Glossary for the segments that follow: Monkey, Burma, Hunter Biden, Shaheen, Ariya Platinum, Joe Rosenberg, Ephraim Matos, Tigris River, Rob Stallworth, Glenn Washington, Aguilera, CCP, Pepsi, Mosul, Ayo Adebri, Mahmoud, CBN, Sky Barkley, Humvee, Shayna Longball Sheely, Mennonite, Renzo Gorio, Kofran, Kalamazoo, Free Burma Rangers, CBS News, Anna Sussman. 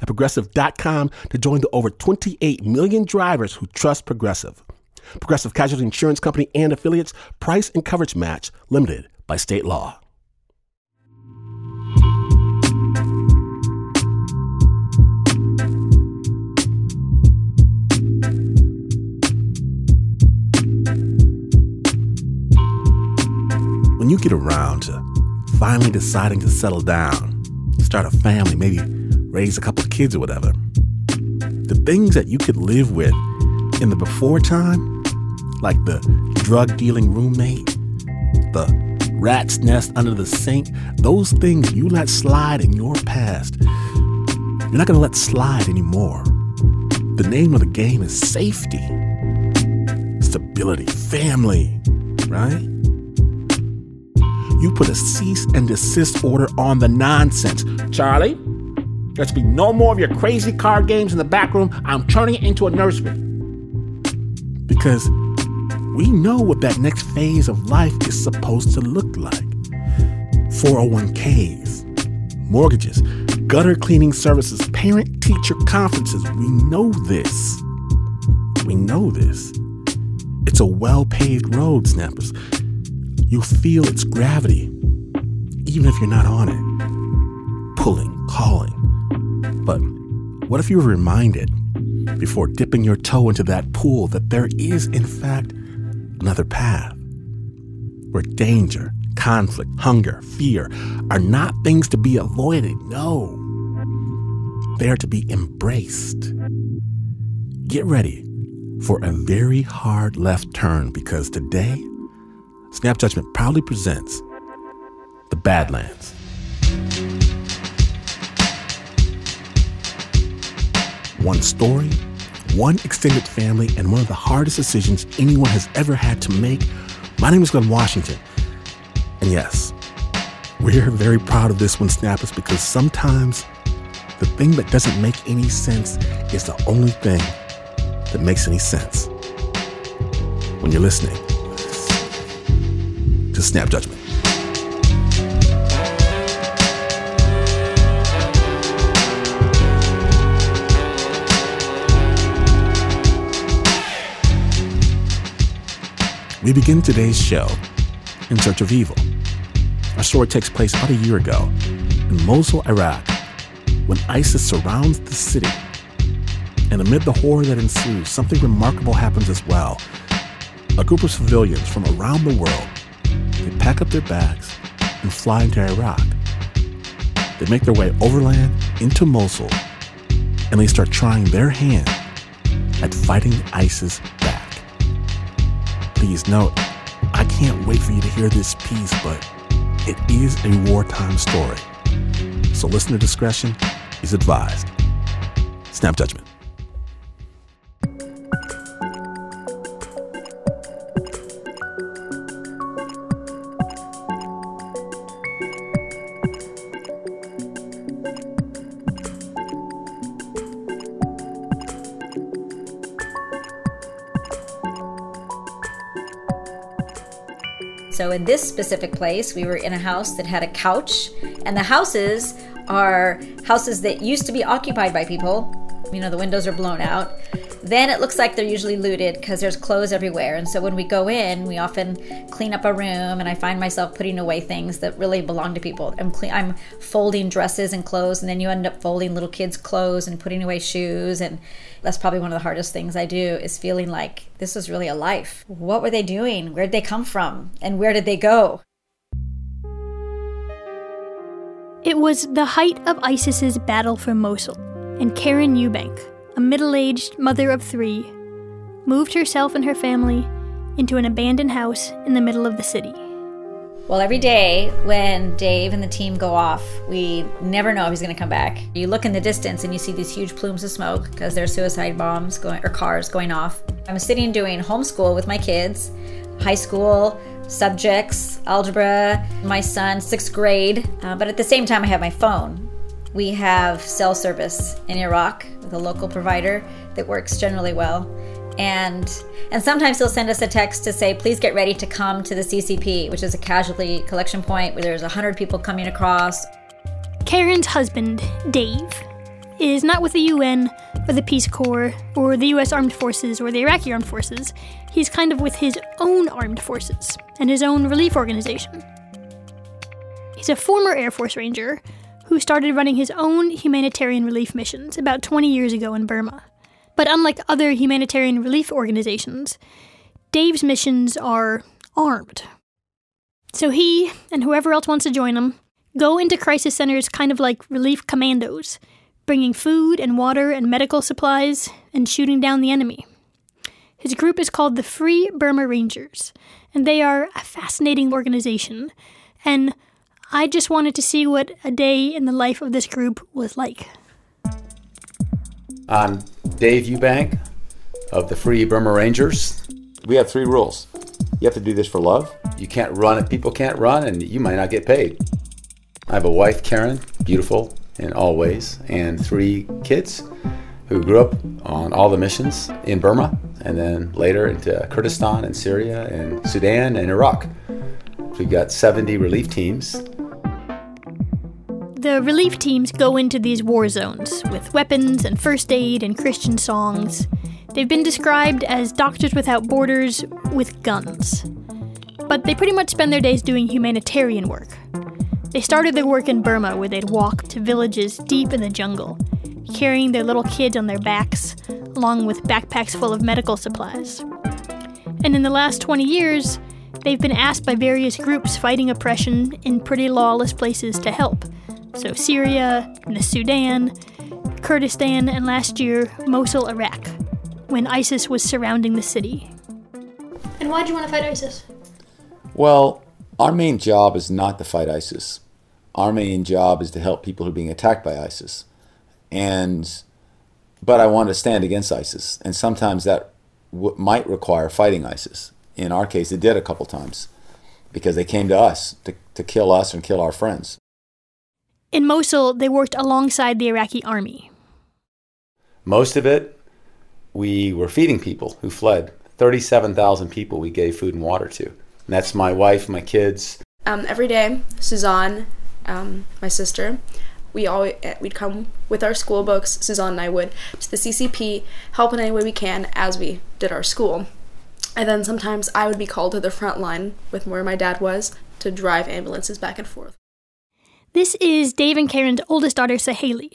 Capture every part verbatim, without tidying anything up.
at Progressive dot com to join the over twenty-eight million drivers who trust Progressive. Progressive Casualty Insurance Company and affiliates. Price and coverage match limited by state law. When you get around to finally deciding to settle down, start a family, maybe raise a couple of kids or whatever, the things that you could live with in the before time, like the drug-dealing roommate, the rat's nest under the sink, those things you let slide in your past, you're not going to let slide anymore. The name of the game is safety, stability, family, right? You put a cease and desist order on the nonsense. Charlie, there should be no more of your crazy card games in the back room. I'm turning it into a nursery. Because we know what that next phase of life is supposed to look like. four oh one k's, mortgages, gutter cleaning services, parent-teacher conferences. We know this. We know this. It's a well-paved road, Snappers. You feel its gravity, even if you're not on it. Pulling, calling. But what if you were reminded, before dipping your toe into that pool, that there is, in fact, another path? Where danger, conflict, hunger, fear are not things to be avoided. No. They are to be embraced. Get ready for a very hard left turn, because today, Snap Judgment proudly presents The Badlands. One story, one extended family, and one of the hardest decisions anyone has ever had to make. My name is Glenn Washington. And yes, we're very proud of this one, Snappers, because sometimes the thing that doesn't make any sense is the only thing that makes any sense. When you're listening to Snap Judgment. We begin today's show in search of evil. Our story takes place about a year ago in Mosul, Iraq, when ISIS surrounds the city. And amid the horror that ensues, something remarkable happens as well. A group of civilians from around the world, they pack up their bags and fly into Iraq. They make their way overland into Mosul, and they start trying their hand at fighting ISIS back. Please note, I can't wait for you to hear this piece, but it is a wartime story. So listener discretion is advised. Snap Judgment. So in this specific place, we were in a house that had a couch, and the houses are houses that used to be occupied by people. You know, the windows are blown out. Then it looks like they're usually looted because there's clothes everywhere. And so when we go in, we often clean up a room, and I find myself putting away things that really belong to people. I'm clean, I'm folding dresses and clothes, and then you end up folding little kids' clothes and putting away shoes. And that's probably one of the hardest things I do, is feeling like this is really a life. What were they doing? Where did they come from? And where did they go? It was the height of ISIS's battle for Mosul, and Karen Eubank, a middle-aged mother of three, moved herself and her family into an abandoned house in the middle of the city. Well, every day when Dave and the team go off, we never know if he's going to come back. You look in the distance and you see these huge plumes of smoke because there's suicide bombs going or cars going off. I'm sitting doing homeschool with my kids, high school subjects, algebra, my son, sixth grade. Uh, but at the same time, I have my phone. We have cell service in Iraq with a local provider that works generally well. And and sometimes they'll send us a text to say, please get ready to come to the C C P, which is a casualty collection point where there's one hundred people coming across. Karen's husband, Dave, is not with the U N or the Peace Corps or the U S Armed Forces or the Iraqi Armed Forces. He's kind of with his own armed forces and his own relief organization. He's a former Air Force Ranger who started running his own humanitarian relief missions about twenty years ago in Burma. But unlike other humanitarian relief organizations, Dave's missions are armed. So he, and whoever else wants to join him, go into crisis centers kind of like relief commandos, bringing food and water and medical supplies and shooting down the enemy. His group is called the Free Burma Rangers, and they are a fascinating organization. And I just wanted to see what a day in the life of this group was like. I'm Dave Eubank of the Free Burma Rangers. We have three rules. You have to do this for love. You can't run if people can't run, and you might not get paid. I have a wife, Karen, beautiful in all ways, and three kids who grew up on all the missions in Burma, and then later into Kurdistan and Syria and Sudan and Iraq. We've got seventy relief teams. The relief teams go into these war zones with weapons and first aid and Christian songs. They've been described as Doctors Without Borders with guns. But they pretty much spend their days doing humanitarian work. They started their work in Burma, where they'd walk to villages deep in the jungle, carrying their little kids on their backs, along with backpacks full of medical supplies. And in the last twenty years, they've been asked by various groups fighting oppression in pretty lawless places to help. So Syria, the Sudan, Kurdistan, and last year, Mosul, Iraq, when ISIS was surrounding the city. And why did you want to fight ISIS? Well, our main job is not to fight ISIS. Our main job is to help people who are being attacked by ISIS. And, but I want to stand against ISIS. And sometimes that w- might require fighting ISIS. In our case, it did a couple times because they came to us to, to kill us and kill our friends. In Mosul, they worked alongside the Iraqi army. Most of it, we were feeding people who fled. thirty-seven thousand people we gave food and water to. And that's my wife, my kids. Um, every day, Suzanne, um, my sister, we always, we'd come with our school books, Suzanne and I would, to the C C P, help in any way we can as we did our school. And then sometimes I would be called to the front line with where my dad was to drive ambulances back and forth. This is Dave and Karen's oldest daughter, Saheli.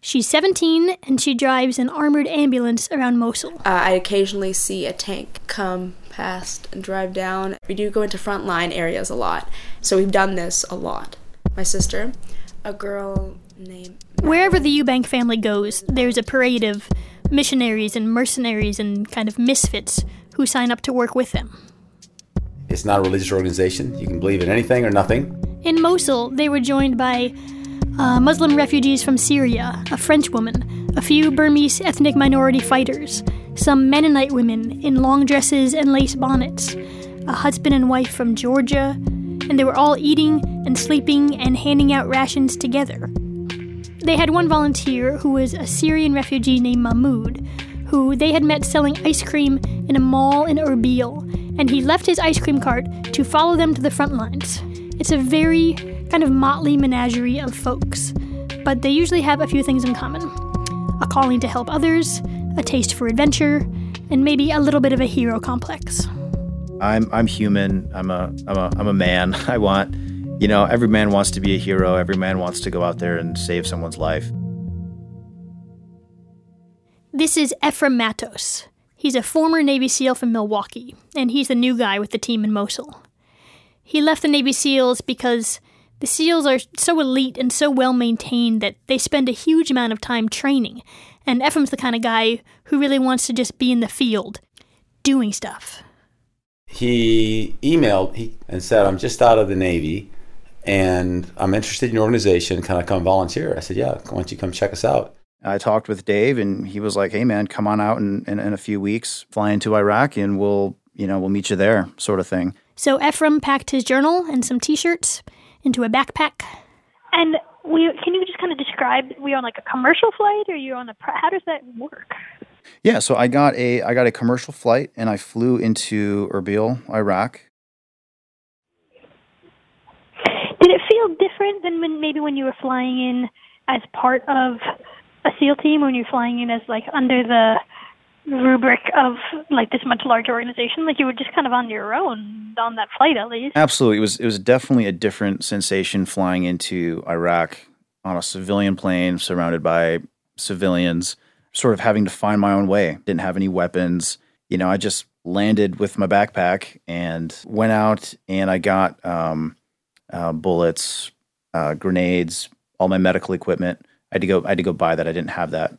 She's seventeen, and she drives an armored ambulance around Mosul. Uh, I occasionally see a tank come past and drive down. We do go into frontline areas a lot, so we've done this a lot. My sister, a girl named... Wherever the Eubank family goes, there's a parade of missionaries and mercenaries and kind of misfits who sign up to work with them. It's not a religious organization. You can believe in anything or nothing. In Mosul, they were joined by uh, Muslim refugees from Syria, a French woman, a few Burmese ethnic minority fighters, some Mennonite women in long dresses and lace bonnets, a husband and wife from Georgia, and they were all eating and sleeping and handing out rations together. They had one volunteer who was a Syrian refugee named Mahmoud, who they had met selling ice cream in a mall in Erbil, and he left his ice cream cart to follow them to the front lines. It's a very kind of motley menagerie of folks, but they usually have a few things in common. A calling to help others, a taste for adventure, and maybe a little bit of a hero complex. I'm I'm human. I'm a I'm a I'm a man. I want, you know, every man wants to be a hero. Every man wants to go out there and save someone's life. This is Ephraim Matos. He's a former Navy SEAL from Milwaukee, and he's the new guy with the team in Mosul. He left the Navy SEALs because the SEALs are so elite and so well-maintained that they spend a huge amount of time training, and Ephraim's the kind of guy who really wants to just be in the field, doing stuff. he emailed he, and said, I'm just out of the Navy, and I'm interested in your organization. Can I come volunteer? I said, yeah, why don't you come check us out? I talked with Dave, and he was like, hey, man, come on out in, in, in a few weeks, fly into Iraq, and we'll, you know, we'll meet you there, sort of thing. So Ephraim packed his journal and some T-shirts into a backpack. And we can you just kind of describe, were you on like a commercial flight, or you on a, how does that work? Yeah, so I got a I got a commercial flight, and I flew into Erbil, Iraq. Did it feel different than when maybe when you were flying in as part of a SEAL team, when you're flying in as like under the rubric of like this much larger organization? Like you were just kind of on your own on that flight, at least. Absolutely, it was it was definitely a different sensation flying into Iraq on a civilian plane surrounded by civilians, sort of having to find my own way. Didn't have any weapons. You know, I just landed with my backpack and went out, and I got um, uh, bullets, uh, grenades, all my medical equipment. I had to go. I had to go buy that. I didn't have that.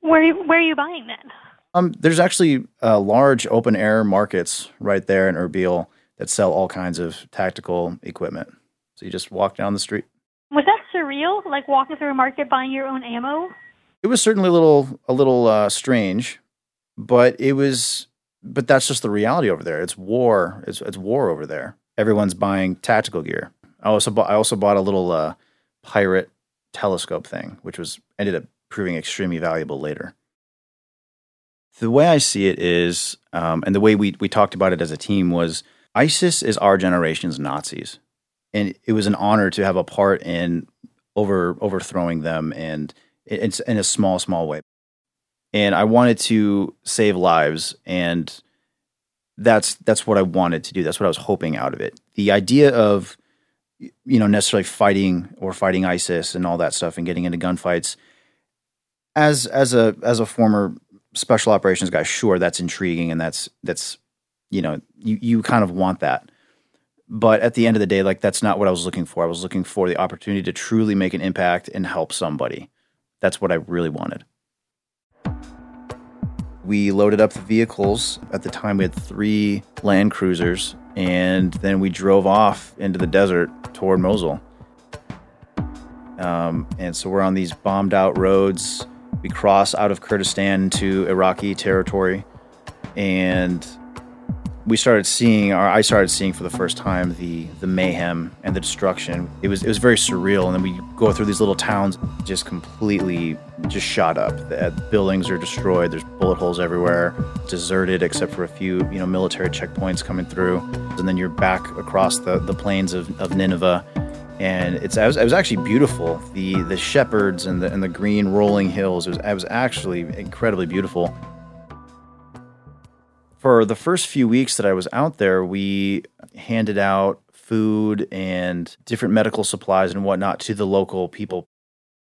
Where Where are you buying that? Um, there's actually uh, large open air markets right there in Erbil that sell all kinds of tactical equipment. So you just walk down the street. Was that surreal? Like walking through a market buying your own ammo? It was certainly a little a little uh, strange, but it was. But that's just the reality over there. It's war. It's it's war over there. Everyone's buying tactical gear. I also bu- I also bought a little uh, pirate telescope thing, which was ended up proving extremely valuable later. The way I see it is, um, and the way we we talked about it as a team was, ISIS is our generation's Nazis, and it was an honor to have a part in over overthrowing them, and it's in a small, small way. And I wanted to save lives, and that's that's what I wanted to do. That's what I was hoping out of it. The idea of you know, necessarily fighting or fighting ISIS and all that stuff and getting into gunfights. As as a as a former special operations guy, sure, that's intriguing, and that's that's you know, you, you kind of want that. But at the end of the day, like that's not what I was looking for. I was looking for the opportunity to truly make an impact and help somebody. That's what I really wanted. We loaded up the vehicles. At the time, we had three Land Cruisers, and then we drove off into the desert toward Mosul. Um, and so we're on these bombed out roads. We cross out of Kurdistan into Iraqi territory, and we started seeing, or I started seeing for the first time, the the mayhem and the destruction. It was it was very surreal. And then we go through these little towns, just completely just shot up. The buildings are destroyed. There's bullet holes everywhere. Deserted except for a few, you know, military checkpoints coming through. And then you're back across the, the plains of, of Nineveh, and it's it was, it was actually beautiful. The the shepherds and the and the green rolling hills. It was it was actually incredibly beautiful. For the first few weeks that I was out there, we handed out food and different medical supplies and whatnot to the local people.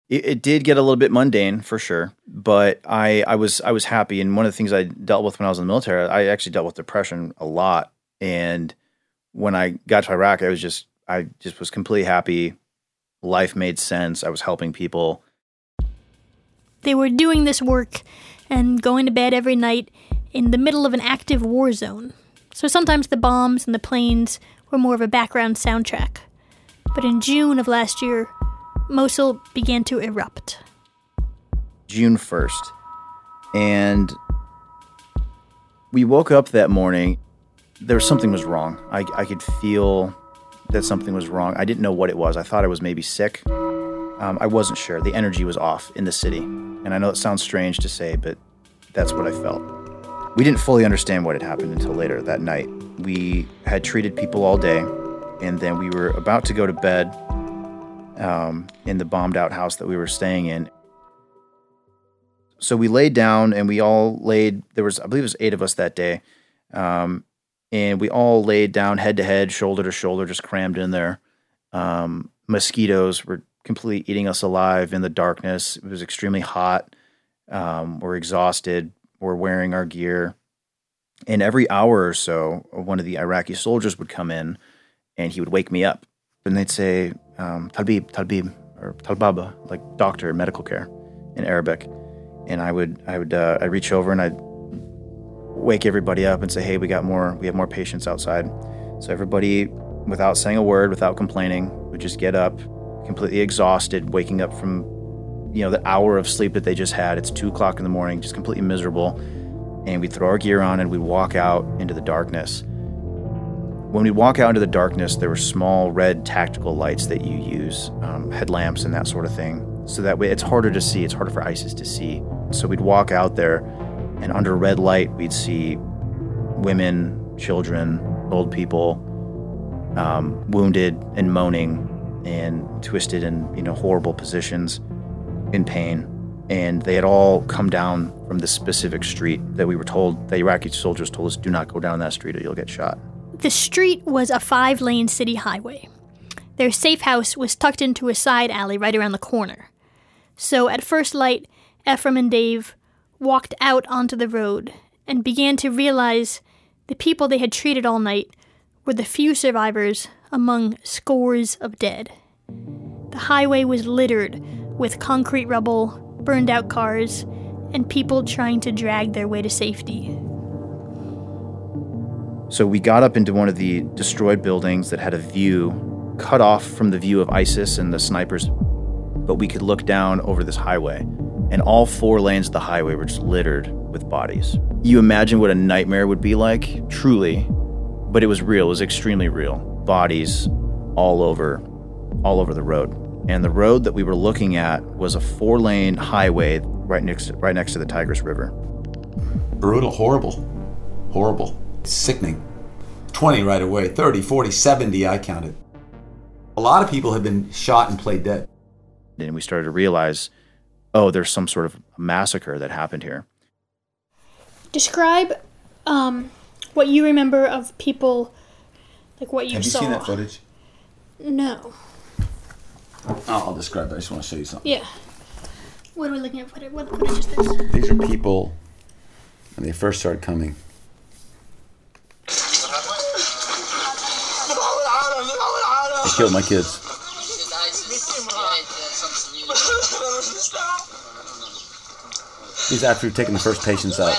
It, it did get a little bit mundane for sure, but I, I was I was happy. And one of the things I dealt with when I was in the military, I actually dealt with depression a lot. And when I got to Iraq, I was just I just was completely happy. Life made sense. I was helping people. They were doing this work and going to bed every night in the middle of an active war zone. So sometimes the bombs and the planes were more of a background soundtrack. But in June of last year, Mosul began to erupt. June first. And we woke up that morning. There was something was wrong. I, I could feel that something was wrong. I didn't know what it was. I thought I was maybe sick. Um, I wasn't sure. The energy was off in the city. And I know it sounds strange to say, but that's what I felt. We didn't fully understand what had happened until later that night. We had treated people all day, and then we were about to go to bed um, in the bombed-out house that we were staying in. So we laid down, and we all laid. There was, I believe, it was eight of us that day, um, and we all laid down, head to head, shoulder to shoulder, just crammed in there. Um, mosquitoes were completely eating us alive in the darkness. It was extremely hot. Um, we're exhausted. We're wearing our gear, and every hour or so, one of the Iraqi soldiers would come in, and he would wake me up, and they'd say, um, "Talbib, Talbib, or Talbaba," like doctor, medical care, in Arabic. And I would, I would, uh, I reach over and I'd wake everybody up and say, hey, we got more, we have more patients outside. So everybody, without saying a word, without complaining, would just get up, completely exhausted, waking up from, you know, the hour of sleep that they just had. It's two o'clock in the morning, just completely miserable. And we'd throw our gear on and we'd walk out into the darkness. When we walk out into the darkness, there were small red tactical lights that you use, um, headlamps and that sort of thing. So that way it's harder to see. It's harder for ISIS to see. So we'd walk out there, and under red light, we'd see women, children, old people, um, wounded and moaning and twisted in, you know, horrible positions in pain. And they had all come down from this specific street that we were told, the Iraqi soldiers told us, do not go down that street or you'll get shot. The street was a five-lane city highway. Their safe house was tucked into a side alley right around the corner. So at first light, Ephraim and Dave walked out onto the road and began to realize the people they had treated all night were the few survivors among scores of dead. The highway was littered with concrete rubble, burned-out cars, and people trying to drag their way to safety. So we got up into one of the destroyed buildings that had a view cut off from the view of ISIS and the snipers, but we could look down over this highway. And all four lanes of the highway were just littered with bodies. You imagine what a nightmare would be like, truly, but it was real, it was extremely real. Bodies all over, all over the road. And the road that we were looking at was a four-lane highway right next, right next to the Tigris River. Brutal, horrible, horrible. Sickening. twenty right away, thirty, forty, seventy, I counted. A lot of people have been shot and played dead. And we started to realize, oh, there's some sort of massacre that happened here. Describe um, what you remember of people, like what you have saw. Have you seen that footage? No. Oh, I'll describe that. I just want to show you something. Yeah. What are we looking at? What, what footage is this? These are people when they first started coming. They killed my kids. He's after taking the first patients out.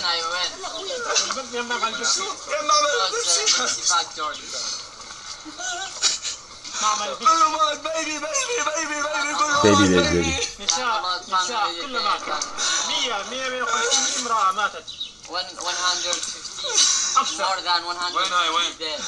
Baby, baby, baby. More than one hundred dead.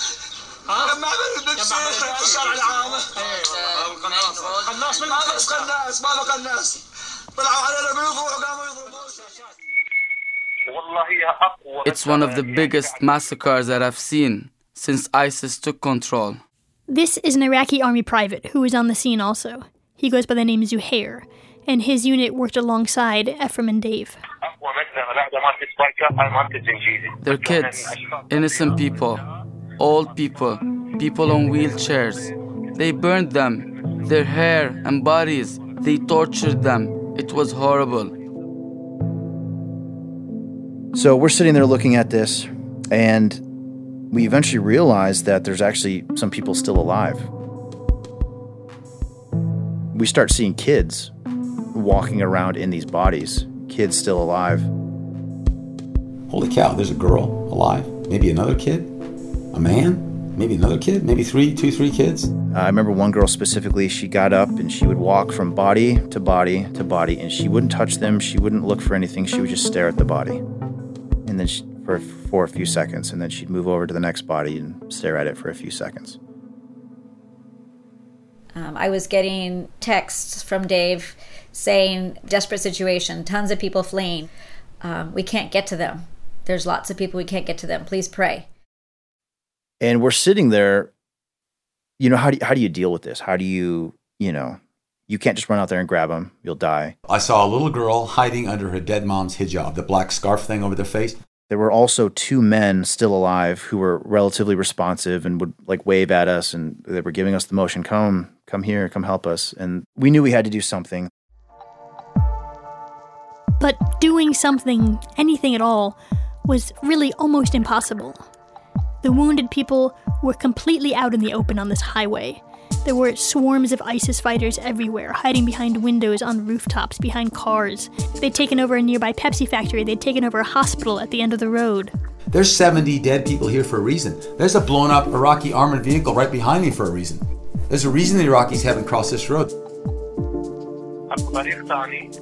It's one of the biggest massacres that I've seen since ISIS took control. This is an Iraqi army private who was on the scene also. He goes by the name Zuhair, and his unit worked alongside Ephraim and Dave. They're kids, innocent people, old people, people on wheelchairs. They burned them, their hair and bodies. They tortured them. It was horrible. So we're sitting there looking at this, and we eventually realize that there's actually some people still alive. We start seeing kids walking around in these bodies, kids still alive. Holy cow, there's a girl alive. Maybe another kid, a man, maybe another kid, maybe three, two, three kids. I remember one girl specifically, she got up and she would walk from body to body to body, and she wouldn't touch them, she wouldn't look for anything, she would just stare at the body. And then she, for, for a few seconds, and then she'd move over to the next body and stare at it for a few seconds. Um, I was getting texts from Dave saying, desperate situation, tons of people fleeing. Um, we can't get to them. There's lots of people, we can't get to them. Please pray. And we're sitting there, you know, how do you, how do you deal with this? How do you, you know, you can't just run out there and grab them. You'll die. I saw a little girl hiding under her dead mom's hijab, the black scarf thing over their face. There were also two men still alive who were relatively responsive and would like wave at us, and they were giving us the motion, come, come here, come help us. And we knew we had to do something. But doing something, anything at all, was really almost impossible. The wounded people were completely out in the open on this highway. There were swarms of ISIS fighters everywhere, hiding behind windows, on rooftops, behind cars. They'd taken over a nearby Pepsi factory. They'd taken over a hospital at the end of the road. There's seventy dead people here for a reason. There's a blown up Iraqi armored vehicle right behind me for a reason. There's a reason the Iraqis haven't crossed this road.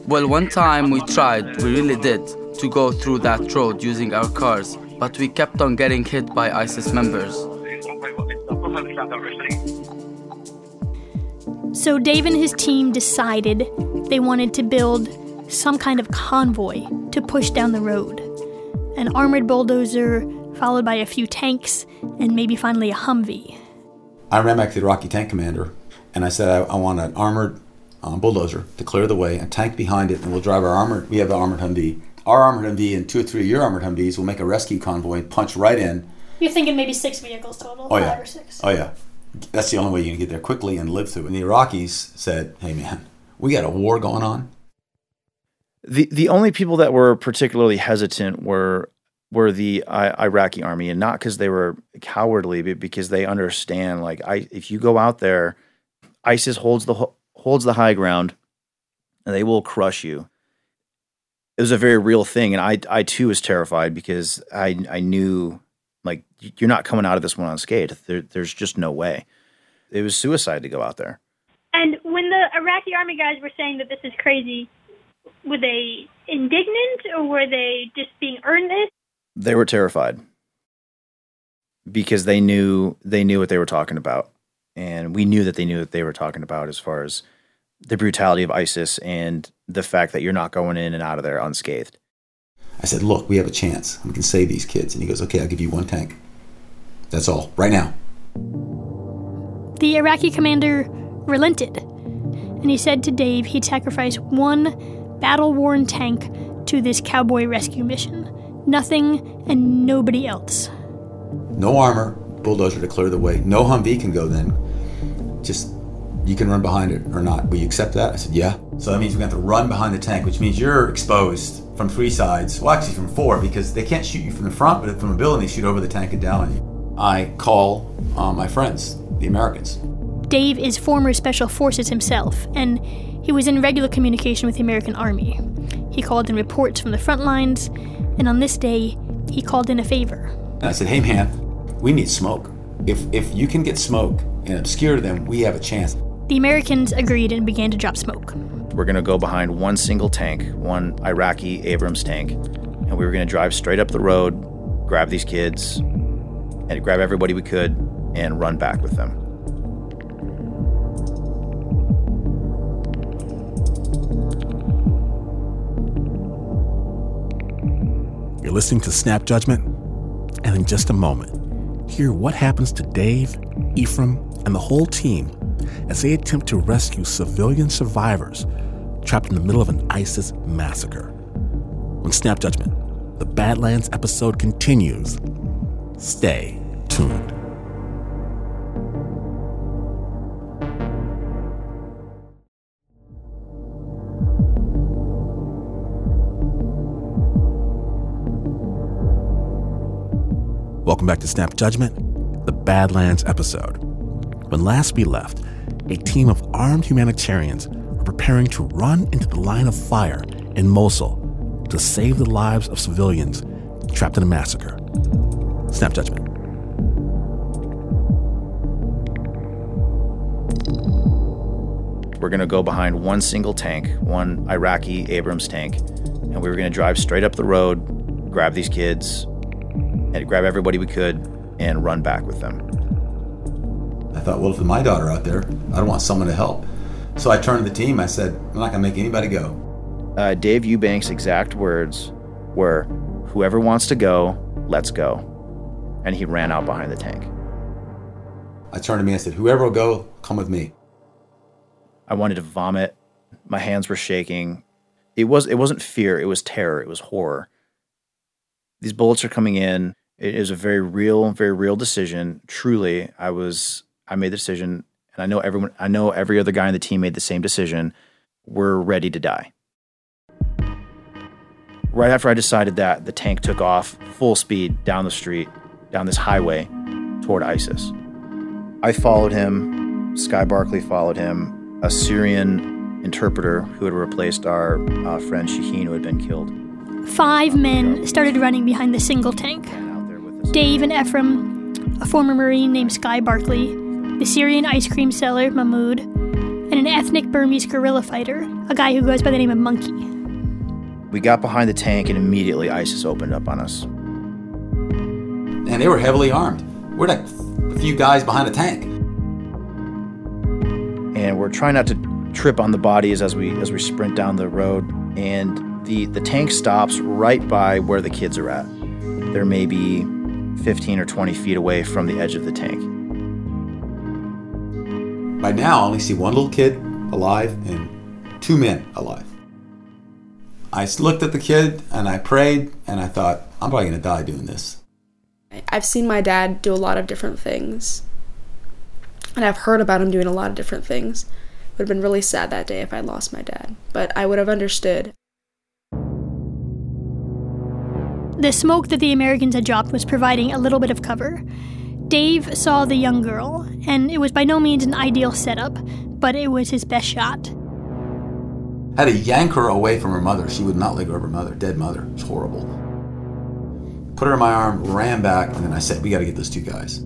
Well, one time we tried, we really did, to go through that road using our cars, but we kept on getting hit by ISIS members. So Dave and his team decided they wanted to build some kind of convoy to push down the road. An armored bulldozer, followed by a few tanks, and maybe finally a Humvee. I ran back to the Iraqi tank commander, and I said, I, I want an armored um, bulldozer to clear the way, a tank behind it, and we'll drive our armored, we have the armored Humvee. Our armored Humvee and two or three of your armored Humvees will make a rescue convoy, punch right in. You're thinking maybe six vehicles total, oh, yeah. five or six. Oh, yeah. That's the only way you can get there quickly and live through it. And the Iraqis said, hey, man, we got a war going on. The the only people that were particularly hesitant were were the I- Iraqi army, and not because they were cowardly, but because they understand, like, I, if you go out there, ISIS holds the holds the high ground, and they will crush you. It was a very real thing, and I, I too was terrified because I I knew, like, you're not coming out of this one unscathed. There, there's just no way. It was suicide to go out there. And when the Iraqi army guys were saying that this is crazy, were they indignant, or were they just being earnest? They were terrified because they knew they knew what they were talking about, and we knew that they knew what they were talking about as far as the brutality of ISIS and the fact that you're not going in and out of there unscathed. I said, look, we have a chance. We can save these kids. And he goes, okay, I'll give you one tank. That's all, right now. The Iraqi commander relented, and he said to Dave he'd sacrifice one battle-worn tank to this cowboy rescue mission. Nothing and nobody else. No armor, bulldozer to clear the way. No Humvee can go then. Just, you can run behind it or not. Will you accept that? I said, yeah. So that means we have to run behind the tank, which means you're exposed from three sides. Well, actually from four, because they can't shoot you from the front, but from a building, they shoot over the tank and down on you. I call uh, my friends, the Americans. Dave is former Special Forces himself, and he was in regular communication with the American Army. He called in reports from the front lines, and on this day, he called in a favor. And I said, hey man, we need smoke. If if you can get smoke and obscure them, we have a chance. The Americans agreed and began to drop smoke. We're gonna go behind one single tank, one Iraqi Abrams tank, and we were gonna drive straight up the road, grab these kids, and grab everybody we could, and run back with them. You're listening to Snap Judgment, and in just a moment, hear what happens to Dave, Ephraim, and the whole team as they attempt to rescue civilian survivors trapped in the middle of an ISIS massacre. On Snap Judgment, the Badlands episode continues. Stay tuned. Welcome back to Snap Judgment, the Badlands episode. When last we left, a team of armed humanitarians were preparing to run into the line of fire in Mosul to save the lives of civilians trapped in a massacre. Snap Judgment. We're going to go behind one single tank, one Iraqi Abrams tank, and we were going to drive straight up the road, grab these kids, and grab everybody we could, and run back with them. I thought, well, if there's my daughter out there, I'd want someone to help. So I turned to the team, I said, I'm not gonna make anybody go. Uh, Dave Eubank's exact words were, whoever wants to go, let's go. And he ran out behind the tank. I turned to me and said, whoever will go, come with me. I wanted to vomit. My hands were shaking. It was, it wasn't fear, it was terror, it was horror. These bullets are coming in. It is a very real, very real decision. Truly, I was, I made the decision, and I know everyone, I know every other guy on the team made the same decision. We're ready to die. Right after I decided that, the tank took off full speed down the street, down this highway toward ISIS. I followed him. Sky Barkley followed him. A Syrian interpreter who had replaced our uh, friend Shaheen, who had been killed. Five men started running behind the single tank. Dave and Ephraim, a former Marine named Sky Barkley, the Syrian ice cream seller Mahmoud, and an ethnic Burmese guerrilla fighter, a guy who goes by the name of Monkey. We got behind the tank and immediately ISIS opened up on us. And they were heavily armed. We're like a few guys behind a tank. And we're trying not to trip on the bodies as we as we sprint down the road. And the, the tank stops right by where the kids are at. They're maybe fifteen or twenty feet away from the edge of the tank. By now, I only see one little kid alive and two men alive. I looked at the kid and I prayed and I thought, I'm probably going to die doing this. I've seen my dad do a lot of different things. And I've heard about him doing a lot of different things. It would have been really sad that day if I lost my dad, but I would have understood. The smoke that the Americans had dropped was providing a little bit of cover. Dave saw the young girl, and it was by no means an ideal setup, but it was his best shot. I had to yank her away from her mother. She would not let go of her mother, dead mother. It's horrible. Put her in my arm, ran back, and then I said, we got to get those two guys.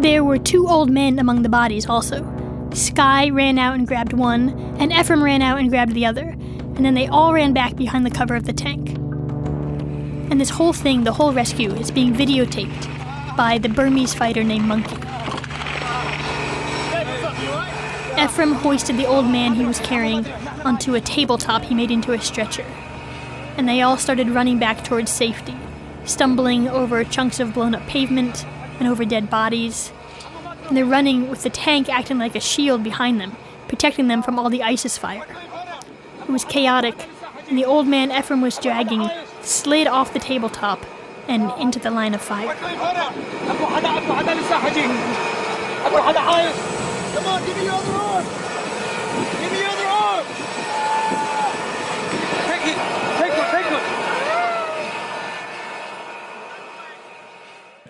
There were two old men among the bodies also. Sky ran out and grabbed one, and Ephraim ran out and grabbed the other, and then they all ran back behind the cover of the tank. And this whole thing, the whole rescue, is being videotaped by the Burmese fighter named Monkey. Ephraim hoisted the old man he was carrying onto a tabletop he made into a stretcher, and they all started running back towards safety, stumbling over chunks of blown-up pavement, and over dead bodies. And they're running with the tank acting like a shield behind them, protecting them from all the ISIS fire. It was chaotic, and the old man Ephraim was dragging slid off the tabletop and into the line of fire.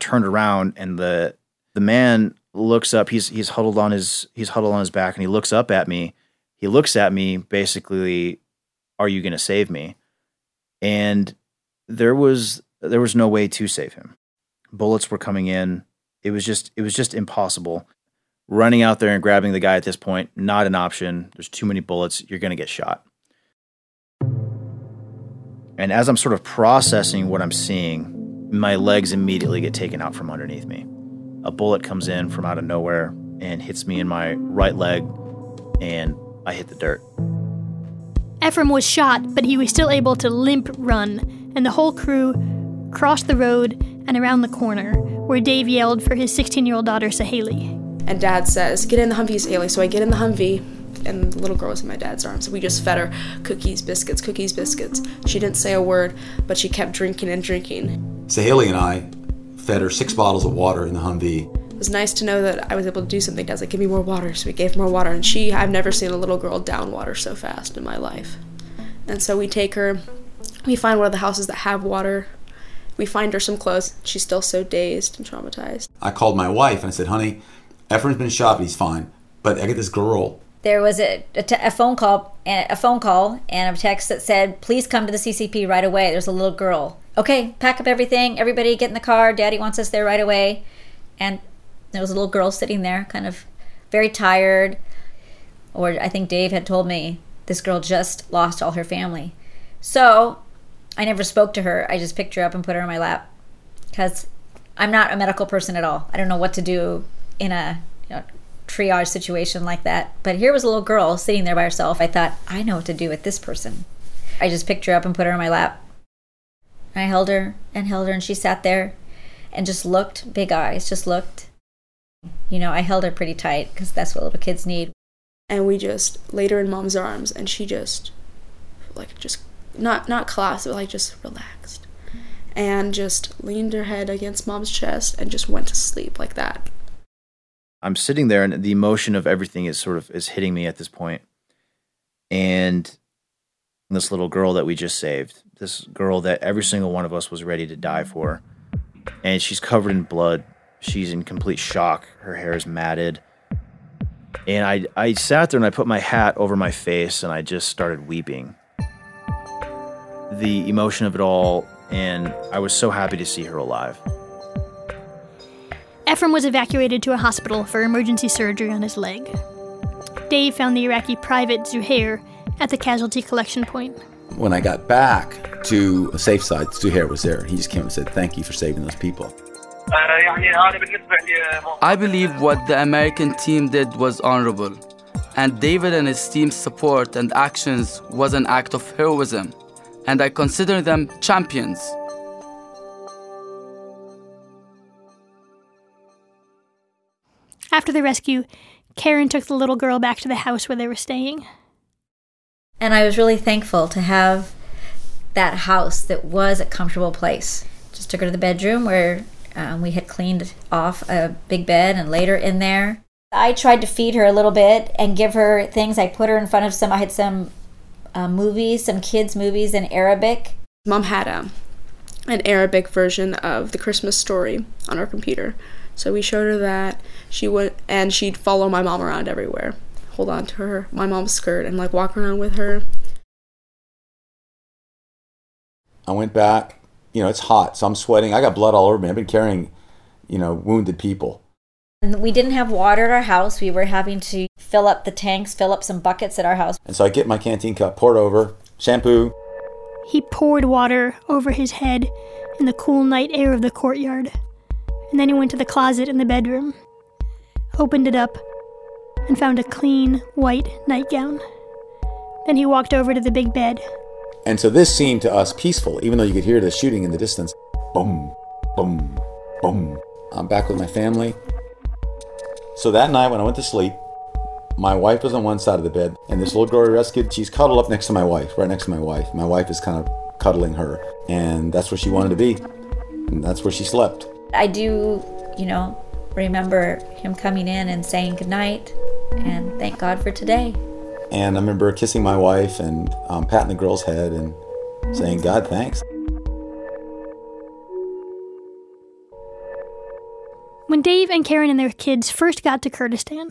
Turned around and the the man looks up. He's he's huddled on his he's huddled on his back and he looks up at me. He looks at me basically, are you going to save me? And there was there was no way to save him. Bullets were coming in. It was just it was just impossible. Running out there and grabbing the guy at this point, not an option. There's too many bullets. You're going to get shot. And as I'm sort of processing what I'm seeing, my legs immediately get taken out from underneath me. A bullet comes in from out of nowhere and hits me in my right leg, and I hit the dirt. Ephraim was shot, but he was still able to limp run, and the whole crew crossed the road and around the corner, where Dave yelled for his sixteen-year-old daughter, Saheli. And Dad says, get in the Humvee, Saheli. So I get in the Humvee, and the little girl was in my dad's arms. We just fed her cookies, biscuits, cookies, biscuits. She didn't say a word, but she kept drinking and drinking. Saheli and I fed her six bottles of water in the Humvee. It was nice to know that I was able to do something. I was like, give me more water. So we gave more water. And she, I've never seen a little girl down water so fast in my life. And so we take her. We find one of the houses that have water. We find her some clothes. She's still so dazed and traumatized. I called my wife and I said, honey, Ephraim's been shot, but he's fine. But I get this girl. There was a, a, t- a phone call and a phone call and a text that said, please come to the C C P right away. There's a little girl. Okay, pack up everything, everybody get in the car, Daddy wants us there right away. And there was a little girl sitting there, kind of very tired, or I think Dave had told me, this girl just lost all her family. So I never spoke to her, I just picked her up and put her in my lap, because I'm not a medical person at all. I don't know what to do in a, you know, triage situation like that. But here was a little girl sitting there by herself. I thought, I know what to do with this person. I just picked her up and put her in my lap. I held her and held her, and she sat there and just looked, big eyes, just looked. You know, I held her pretty tight because that's what little kids need. And we just laid her in Mom's arms, and she just, like, just not not collapsed, but, like, just relaxed. And just leaned her head against Mom's chest and just went to sleep like that. I'm sitting there, and the emotion of everything is sort of is hitting me at this point. And this little girl that we just saved, this girl that every single one of us was ready to die for, and she's covered in blood. She's in complete shock. Her hair is matted. And I, I sat there and I put my hat over my face and I just started weeping. The emotion of it all and I was so happy to see her alive. Ephraim was evacuated to a hospital for emergency surgery on his leg. Dave found the Iraqi private Zuhair at the casualty collection point. When I got back to a safe side, Zuhair was there. He just came and said, "Thank you for saving those people." I believe what the American team did was honorable, and David and his team's support and actions was an act of heroism, and I consider them champions. After the rescue, Karen took the little girl back to the house where they were staying. And I was really thankful to have that house that was a comfortable place. Just took her to the bedroom where Um, we had cleaned off a big bed and laid her in there. I tried to feed her a little bit and give her things. I put her in front of some, I had some uh, movies, some kids' movies in Arabic. Mom had a, an Arabic version of The Christmas Story on her computer. So we showed her that, she went, and she'd follow my mom around everywhere. Hold on to her, my mom's skirt, and like walk around with her. I went back. You know, it's hot, so I'm sweating. I got blood all over me. I've been carrying, you know, wounded people. And we didn't have water at our house. We were having to fill up the tanks, fill up some buckets at our house. And so I get my canteen cup, poured over, shampoo. He poured water over his head in the cool night air of the courtyard. And then he went to the closet in the bedroom, opened it up, and found a clean, white nightgown. Then he walked over to the big bed. And so this seemed to us peaceful, even though you could hear the shooting in the distance. Boom, boom, boom. I'm back with my family. So that night when I went to sleep, my wife was on one side of the bed, and this little girl we rescued, she's cuddled up next to my wife, right next to my wife. My wife is kind of cuddling her, and that's where she wanted to be, and that's where she slept. I do, you know, remember him coming in and saying goodnight, and thank God for today. And I remember kissing my wife and um, patting the girl's head and saying, "God, thanks." When Dave and Karen and their kids first got to Kurdistan,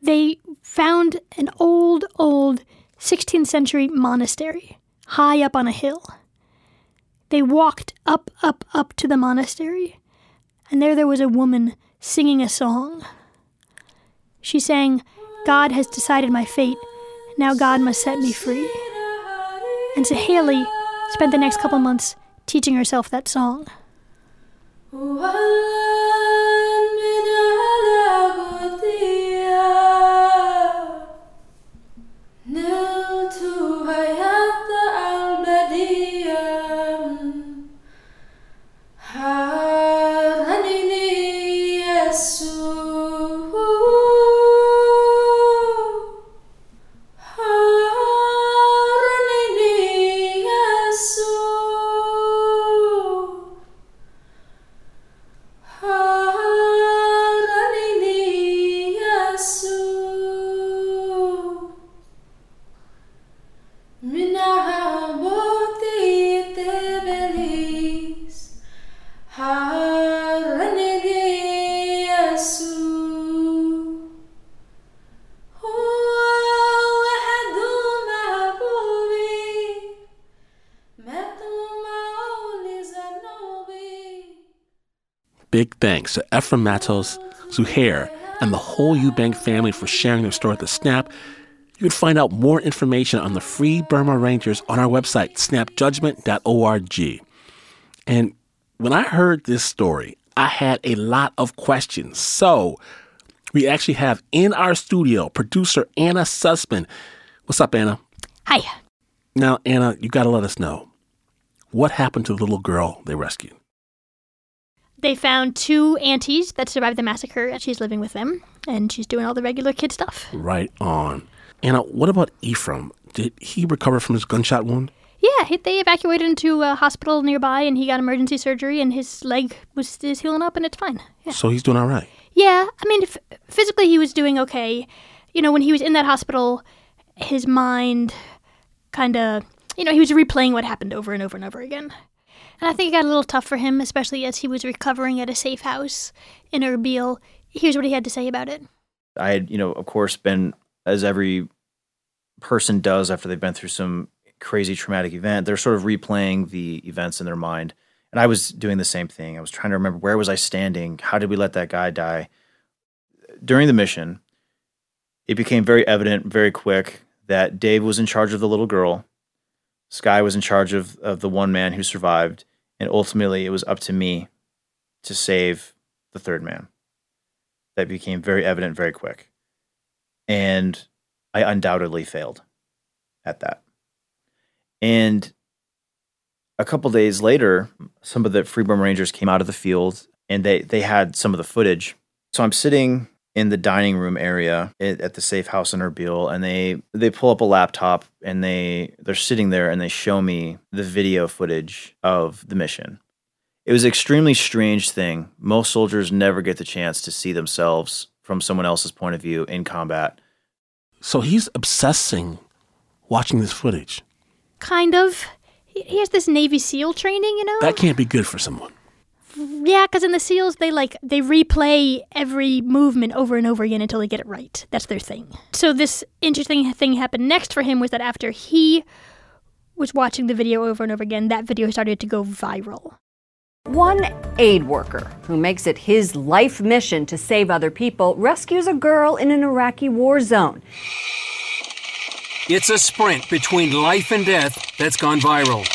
they found an old, old sixteenth century monastery high up on a hill. They walked up, up, up to the monastery, and there there was a woman singing a song. She sang, "God has decided my fate, now God must set me free." And Saheli spent the next couple months teaching herself that song. Big thanks to Ephraim Matos, Zuhair, and the whole Eubank family for sharing their story at the Snap. You can find out more information on the Free Burma Rangers on our website, snap judgment dot org. And when I heard this story, I had a lot of questions. So we actually have in our studio producer Anna Sussman. What's up, Anna? Hi. Now, Anna, you got to let us know, what happened to the little girl they rescued? They found two aunties that survived the massacre, and she's living with them, and she's doing all the regular kid stuff. Right on. Anna, what about Ephraim? Did he recover from his gunshot wound? Yeah, he, they evacuated him to a hospital nearby, and he got emergency surgery, and his leg was is healing up, and it's fine. Yeah. So he's doing all right? Yeah. I mean, f- physically he was doing okay. You know, when he was in that hospital, his mind kind of, you know, he was replaying what happened over and over and over again. And I think it got a little tough for him, especially as he was recovering at a safe house in Erbil. Here's what he had to say about it. I had, you know, of course, been, as every person does after they've been through some crazy traumatic event, they're sort of replaying the events in their mind. And I was doing the same thing. I was trying to remember, where was I standing? How did we let that guy die? During the mission, it became very evident very quick that Dave was in charge of the little girl. Sky was in charge of, of the one man who survived. And ultimately, it was up to me to save the third man. That became very evident very quick. And I undoubtedly failed at that. And a couple days later, some of the Free Burma Rangers came out of the field, and they, they had some of the footage. So I'm sitting in the dining room area at the safe house in Erbil, and they, they pull up a laptop, and they, they're sitting there, and they show me the video footage of the mission. It was an extremely strange thing. Most soldiers never get the chance to see themselves from someone else's point of view in combat. So he's obsessing watching this footage. Kind of. He has this Navy SEAL training, you know? That can't be good for someone. Yeah, because in the SEALs, they like they replay every movement over and over again until they get it right. That's their thing. So this interesting thing happened next for him was that after he was watching the video over and over again, that video started to go viral. One aid worker who makes it his life mission to save other people rescues a girl in an Iraqi war zone. It's a sprint between life and death that's gone viral.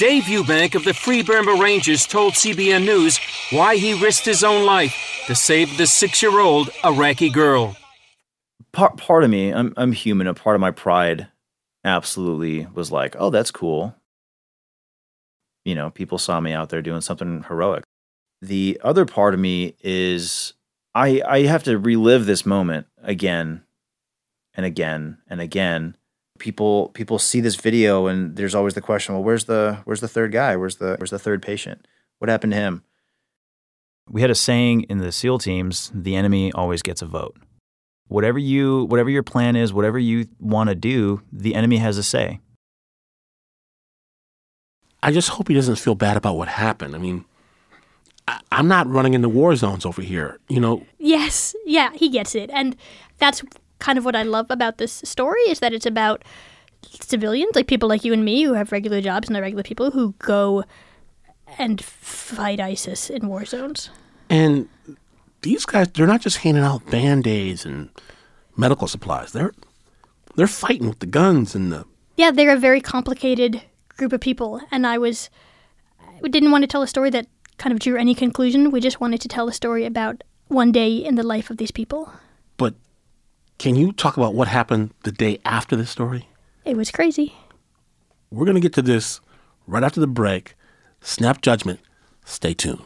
Dave Eubank of the Free Burma Rangers told C B N News why he risked his own life to save the six-year-old Iraqi girl. Part, part of me, I'm, I'm human, a part of my pride absolutely was like, oh, that's cool. You know, people saw me out there doing something heroic. The other part of me is I, I have to relive this moment again. And again and again, people people see this video, and there's always the question: well, where's the where's the third guy? Where's the where's the third patient? What happened to him? We had a saying in the SEAL teams: the enemy always gets a vote. Whatever you whatever your plan is, whatever you want to do, the enemy has a say. I just hope he doesn't feel bad about what happened. I mean, I, I'm not running into war zones over here, you know. Yes, yeah, he gets it, and that's kind of what I love about this story, is that it's about civilians, like people like you and me who have regular jobs, and they're regular people who go and fight ISIS in war zones. And these guys, they're not just handing out Band-Aids and medical supplies. They're they're fighting with the guns and the... Yeah, they're a very complicated group of people. And I was... We didn't want to tell a story that kind of drew any conclusion. We just wanted to tell a story about one day in the life of these people. But can you talk about what happened the day after this story? It was crazy. We're going to get to this right after the break. Snap Judgment. Stay tuned.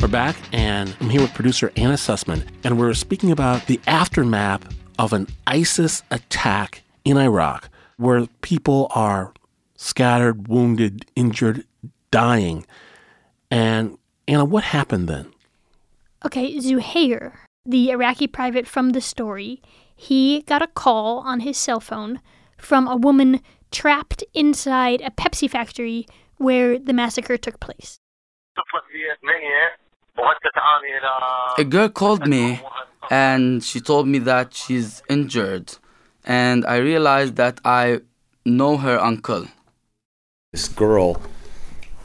We're back, and I'm here with producer Anna Sussman, and we're speaking about the aftermath of an ISIS attack in Iraq, where people are scattered, wounded, injured, dying. And Anna, what happened then? Okay, Zuhair, the Iraqi private from the story, he got a call on his cell phone from a woman trapped inside a Pepsi factory where the massacre took place. A girl called me, and she told me that she's injured, and I realized that I know her uncle. This girl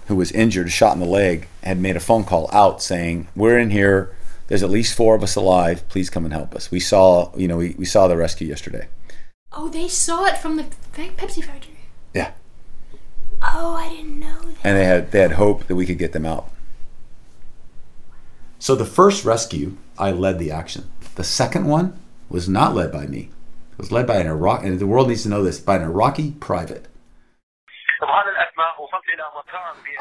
who was injured, shot in the leg, had made a phone call out saying, we're in here, there's at least four of us alive, please come and help us. We saw, you know, we, we saw the rescue yesterday. Oh, they saw it from the Pepsi factory? Yeah. Oh, I didn't know that. And they had, they had hope that we could get them out. So the first rescue, I led the action. The second one was not led by me. It was led by an Iraqi, and the world needs to know this, by an Iraqi private.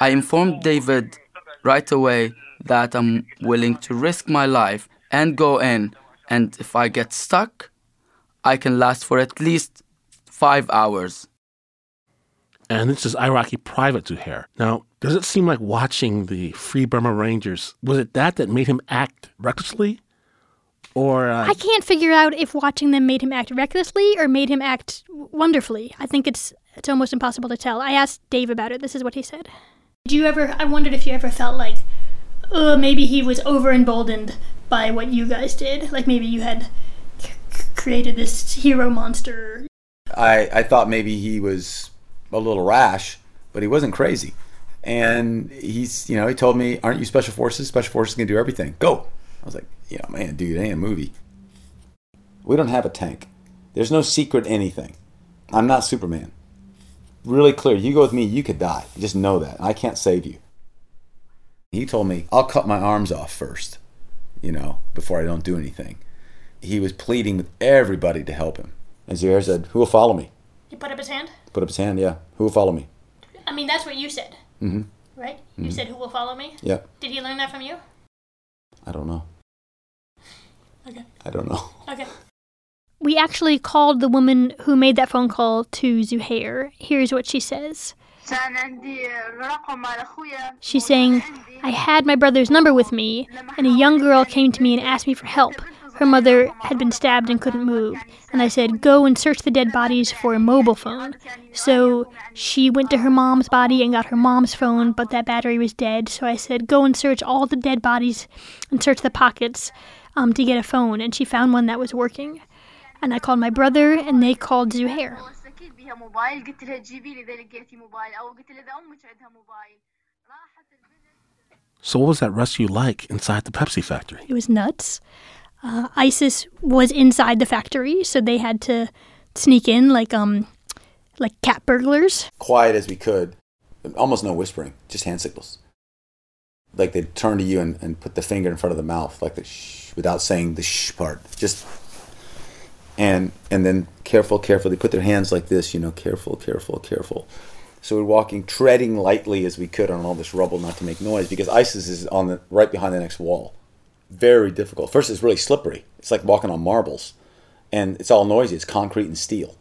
I informed David right away that I'm willing to risk my life and go in, and if I get stuck, I can last for at least five hours. And this is Iraqi private Zuhair. Now, does it seem like watching the Free Burma Rangers, was it that that made him act recklessly? Or uh, I can't figure out if watching them made him act recklessly or made him act wonderfully. I think it's It's almost impossible to tell. I asked Dave about it. This is what he said. Did you ever, I wondered if you ever felt like, oh, maybe he was over-emboldened by what you guys did. Like maybe you had c- created this hero monster. I, I thought maybe he was a little rash, but he wasn't crazy. And he's, you know, he told me, aren't you Special Forces? Special Forces can do everything. Go. I was like, yeah, man, dude, ain't a movie. We don't have a tank. There's no secret anything. I'm not Superman. Really clear. You go with me, you could die. Just know that. I can't save you. He told me, I'll cut my arms off first, you know, before I don't do anything. He was pleading with everybody to help him. And Zuhair said, who will follow me? He put up his hand? Put up his hand, yeah. Who will follow me? I mean, that's what you said. Mm-hmm. Right? You mm-hmm. said, who will follow me? Yeah. Did he learn that from you? I don't know. Okay. I don't know. Okay. We actually called the woman who made that phone call to Zuhair. Here's what she says. She's saying, I had my brother's number with me, and a young girl came to me and asked me for help. Her mother had been stabbed and couldn't move. And I said, go and search the dead bodies for a mobile phone. So she went to her mom's body and got her mom's phone, but that battery was dead. So I said, go and search all the dead bodies and search the pockets um, to get a phone. And she found one that was working. And I called my brother, and they called Zuhair. So what was that rescue like inside the Pepsi factory? It was nuts. Uh, ISIS was inside the factory, so they had to sneak in like um, like cat burglars. Quiet as we could. Almost no whispering, just hand signals. Like they'd turn to you and, and put the finger in front of the mouth, like the shh, without saying the shh part. Just... And and then careful, careful. They put their hands like this, you know, careful, careful, careful. So we're walking, treading lightly as we could on all this rubble not to make noise because ISIS is on the right behind the next wall. Very difficult. First, it's really slippery. It's like walking on marbles. And it's all noisy. It's concrete and steel.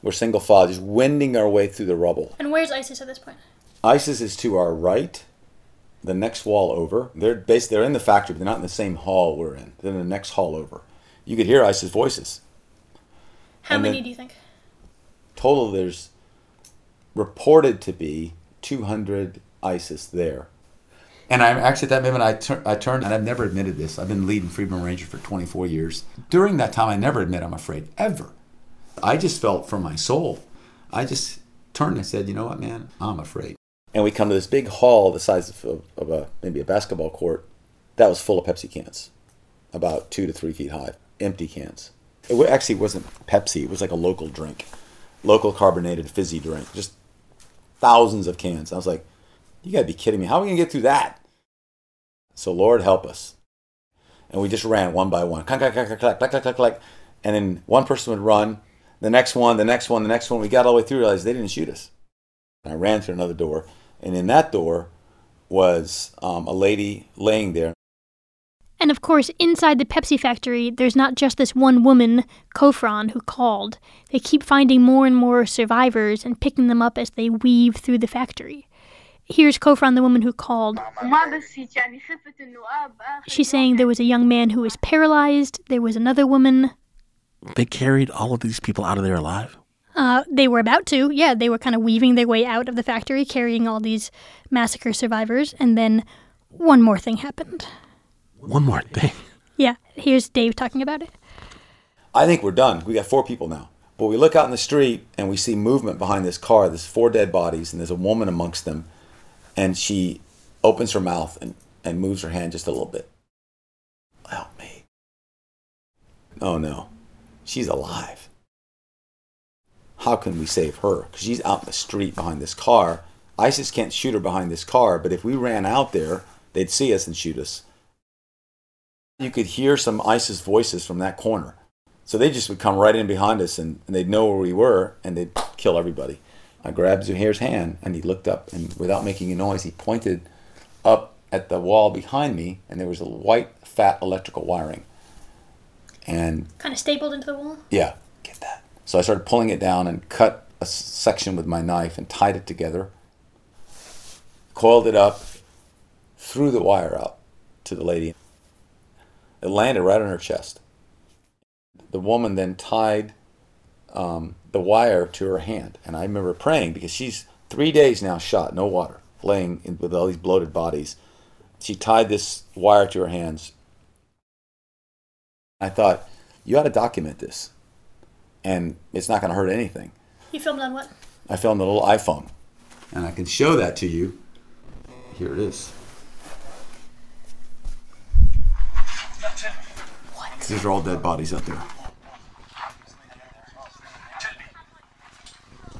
We're single file, just wending our way through the rubble. And where's ISIS at this point? ISIS is to our right, the next wall over. They're based, they're in the factory, but they're not in the same hall we're in. They're in the next hall over. You could hear ISIS voices. How and many do you think? Total, there's reported to be two hundred ISIS there. And I'm actually at that moment, I, tur- I turned, and I've never admitted this. I've been leading Free Burma Rangers for twenty-four years. During that time, I never admit, I'm afraid, ever. I just felt from my soul. I just turned and said, you know what, man, I'm afraid. And we come to this big hall the size of, of a, maybe a basketball court that was full of Pepsi cans, about two to three feet high, empty cans. It actually wasn't Pepsi. It was like a local drink, local carbonated fizzy drink, just thousands of cans. I was like, you got to be kidding me. How are we going to get through that? So Lord help us. And we just ran one by one. Clack, clack, clack, clack, clack, clack, clack. And then one person would run, the next one, the next one, the next one. We got all the way through, realized they didn't shoot us. And I ran through another door. And in that door was um, a lady laying there. And of course, inside the Pepsi factory, there's not just this one woman, Kofran, who called. They keep finding more and more survivors and picking them up as they weave through the factory. Here's Kofran, the woman who called. She's saying there was a young man who was paralyzed. There was another woman. They carried all of these people out of there alive? Uh, they were about to, yeah. They were kind of weaving their way out of the factory, carrying all these massacre survivors. And then one more thing happened. One more thing. Yeah, here's Dave talking about it. I think we're done. We got four people now. But we look out in the street and we see movement behind this car. There's four dead bodies and there's a woman amongst them. And she opens her mouth and, and moves her hand just a little bit. Help me. Oh no, she's alive. How can we save her? Because she's out in the street behind this car. ISIS can't shoot her behind this car, but if we ran out there, they'd see us and shoot us. You could hear some ISIS voices from that corner. So they just would come right in behind us, and, and they'd know where we were, and they'd kill everybody. I grabbed Zuhair's hand, and he looked up, and without making a noise, he pointed up at the wall behind me, and there was a white, fat electrical wiring. And kind of stapled into the wall? Yeah, get that. So I started pulling it down and cut a section with my knife and tied it together, coiled it up, threw the wire out to the lady. It landed right on her chest. The woman then tied um, the wire to her hand. And I remember praying, because she's three days now shot, no water, laying in, with all these bloated bodies. She tied this wire to her hands. I thought, you ought to document this, and it's not going to hurt anything. You filmed on what? I filmed a little iPhone, and I can show that to you. Here it is. What? These are all dead bodies out there.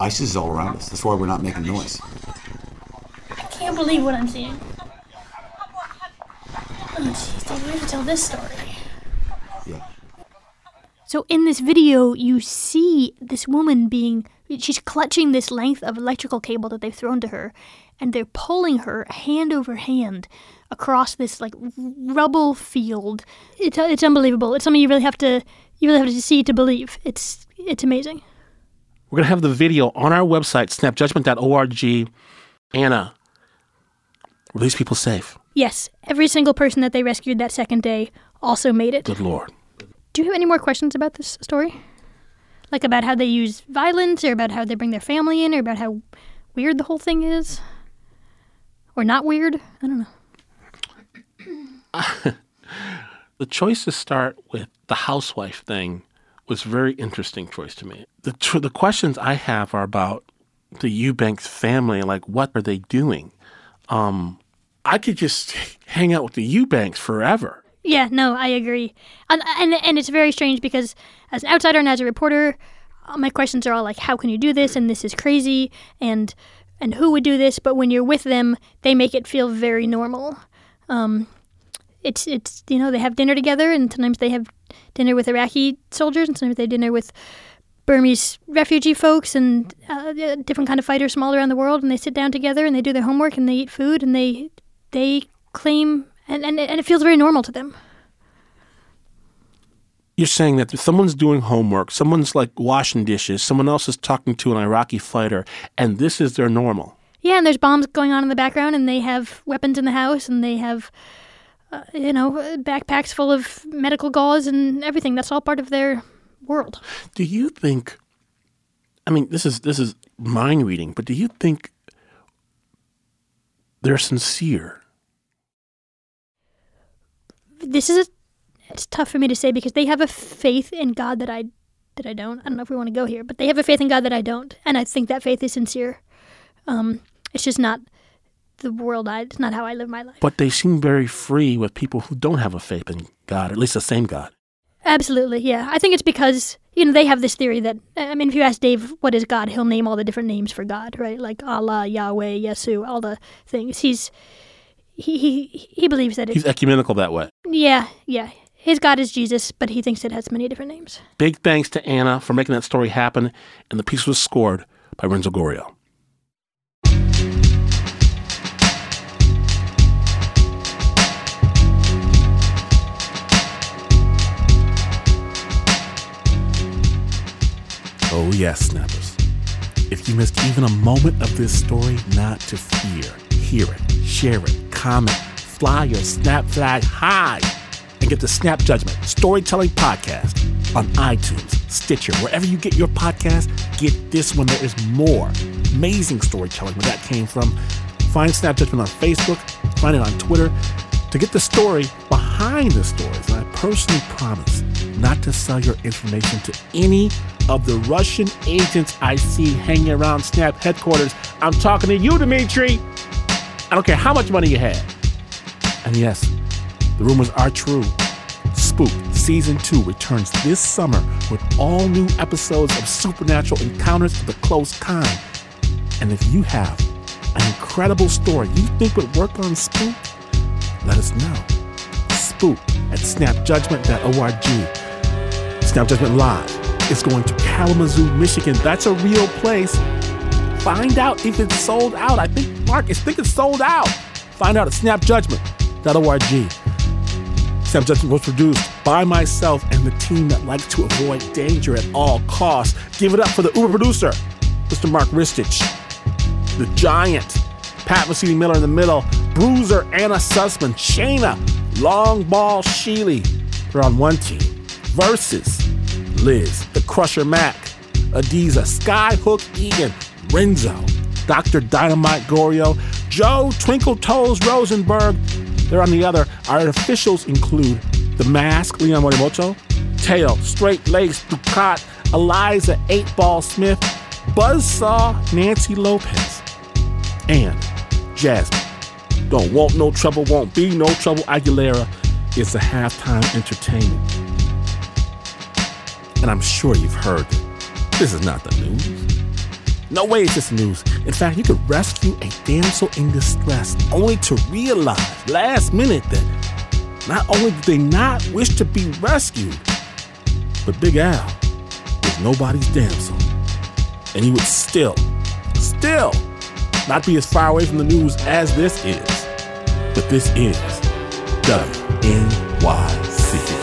ISIS is all around us. That's why we're not making noise. I can't believe what I'm seeing. Oh, jeez, Dave, we have to tell this story. Yeah. So in this video, you see this woman being, she's clutching this length of electrical cable that they've thrown to her, and they're pulling her hand over hand across this, like, rubble field. It's, it's unbelievable. It's something you really have to, you really have to see to believe. It's, it's amazing. We're going to have the video on our website, snap judgment dot org. Anna, were these people safe? Yes. Every single person that they rescued that second day also made it. Good Lord. Do you have any more questions about this story? Like about how they use violence, or about how they bring their family in, or about how weird the whole thing is? Or not weird? I don't know. The choice to start with the housewife thing was a very interesting choice to me. The, tr the questions I have are about the Eubanks family, like, what are they doing? Um, I could just hang out with the Eubanks forever. Yeah, no, I agree. And, and, and it's very strange because as an outsider and as a reporter, my questions are all like, how can you do this? And this is crazy. And, and who would do this? But when you're with them, they make it feel very normal. Um, it's, it's, you know, they have dinner together, and sometimes they have dinner with Iraqi soldiers, and sometimes they have dinner with Burmese refugee folks and uh, different kind of fighters from all around the world. And they sit down together and they do their homework and they eat food and they, they claim... And, and, and it feels very normal to them. You're saying that if someone's doing homework, someone's like washing dishes, someone else is talking to an Iraqi fighter, and this is their normal. Yeah, and there's bombs going on in the background, and they have weapons in the house, and they have, uh, you know, backpacks full of medical gauze and everything. That's all part of their world. Do you think, I mean, this is, this is mind reading, but do you think they're sincere? This is a, it's tough for me to say because they have a faith in God that I that I don't. I don't know if we want to go here, but they have a faith in God that I don't, and I think that faith is sincere. Um, it's just not the world I. It's not how I live my life. But they seem very free with people who don't have a faith in God, or at least the same God. Absolutely, yeah. I think it's because, you know, they have this theory that, I mean, if you ask Dave what is God, he'll name all the different names for God, right? Like Allah, Yahweh, Yesu, all the things. He's He, he he believes that it's... He's ecumenical that way. Yeah, yeah. His God is Jesus, but he thinks it has many different names. Big thanks to Anna for making that story happen, and the piece was scored by Renzo Gorio. Oh, yes, Snappers. If you missed even a moment of this story, not to fear. Hear it, share it, comment, fly your Snap flag high, and get the Snap Judgment Storytelling Podcast on iTunes, Stitcher, wherever you get your podcast. Get this one. There is more amazing storytelling where that came from. Find Snap Judgment on Facebook, find it on Twitter, to get the story behind the stories. And I personally promise not to sell your information to any of the Russian agents I see hanging around Snap headquarters. I'm talking to you, Dimitri. I don't care how much money you had. And yes, the rumors are true. Spook Season two returns this summer with all new episodes of supernatural encounters of the close kind. And if you have an incredible story you think would work on Spook, let us know. Spook at snap judgment dot org. Snap Judgment Live is going to Kalamazoo, Michigan. That's a real place. Find out if it's sold out. I think Mark is thinking sold out. Find out at snap judgment dot org. Snap Judgment was produced by myself and the team that likes to avoid danger at all costs. Give it up for the uber producer, Mister Mark Ristich, the giant, Pat Messini Miller in the middle, Bruiser Anna Sussman, Shayna Longball Sheely. They're on one team versus Liz, the Crusher Mac, Adiza, Skyhook Egan, Renzo, Doctor Dynamite Gorio, Joe Twinkle Toes Rosenberg. They're on the other. Our officials include The Mask, Leon Morimoto, Tail, Straight Legs, Ducat, Eliza Eight Ball Smith, Buzzsaw, Nancy Lopez, and Jasmine. Don't want no trouble, won't be no trouble. Aguilera is the halftime entertainment. And I'm sure you've heard it. This is not the news. No way is this news. In fact, you could rescue a damsel in distress only to realize last minute that not only did they not wish to be rescued, but Big Al was nobody's damsel. And he would still, still not be as far away from the news as this is. But this is W N Y C.